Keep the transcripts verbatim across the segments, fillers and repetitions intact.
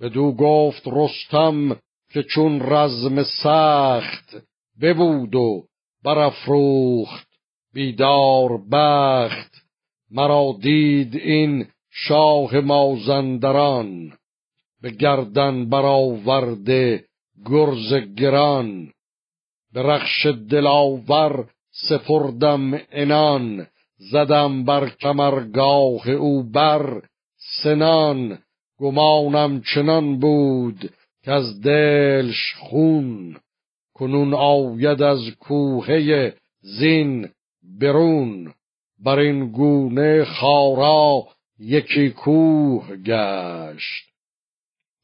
بدو گفت رستم که چون رزم سخت ببود و برافروخت بیدار بخت. مرا دید این شاه مازندران به گردن برآورده گرز گران. به رخش دلاور سپردم عنان زدم بر کمرگاه او بر سنان. گمانم چنان بود که از دلش خون کنون آید از کوهه زین برون. بر این گونه خارا یکی کوه گشت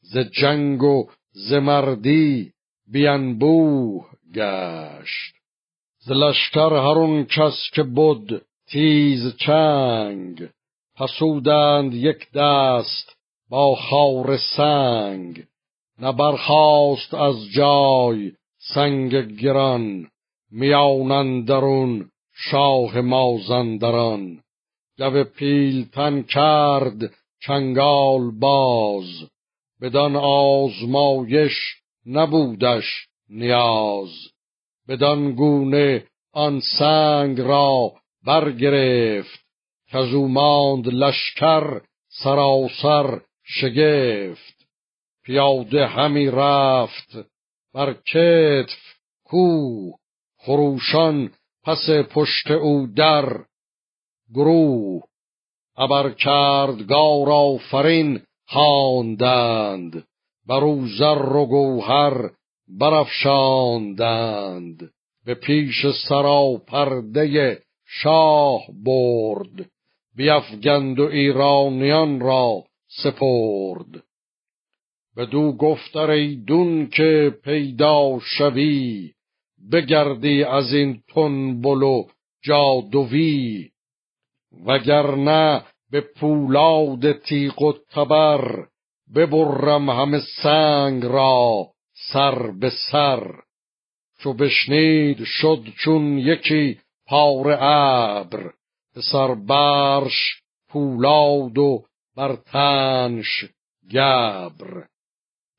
ز جنگ و ز مردی بینبوه گشت. ز لشکر هرون کس که بود تیز چنگ پسودند یک دست با خار سنگ. نبرخاست از جای سنگ گران میان اندرون شاه مازندران. گو پیلتن کرد چنگال باز بدان آزمایش نبودش نیاز. بدان گونه آن سنگ را برگرفت کزو ماند لشکر سراسر شگفت. پیاده همی رفت بر کتف کو خروشان پس پشت او در گروه. ابر کردگار آفرین خواندند بر او زر و گوهر برافشاندند. به پیش سراپرده شاه برد بیفگند و ایرانیان را سپرد. بدو گفت ایدون که پیدا شوی بگردی از این تنبل و جادوی. وگرنه به پولاد تیغ و تبر ببرم همه سنگ را سر به سر. چو بشنید شد چون یکی پاره ابر به سر برش پولاد و بر تنش گبر.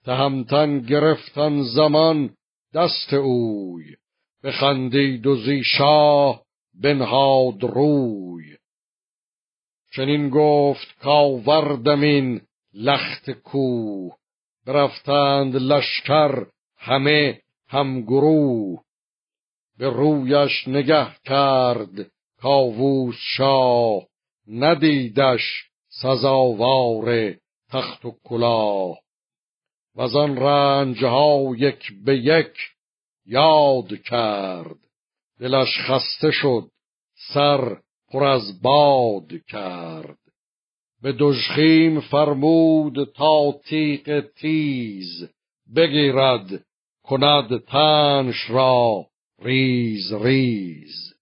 تهمتن گرفتن زمان دست اوی بخندید و زی شاه بنهاد روی. چنین گفت کاوردم این لخت کوه برفتند لشکر همه همگروه. به رویش نگه کرد کاووس شاه ندیدش سزاوار تخت و کلاه. وزان رنجها یک به یک یاد کرد دلش خسته شد سر پر از باد کرد. به دژخیم فرمود تا تیغ تیز بگیرد کند تنش را ریز ریز.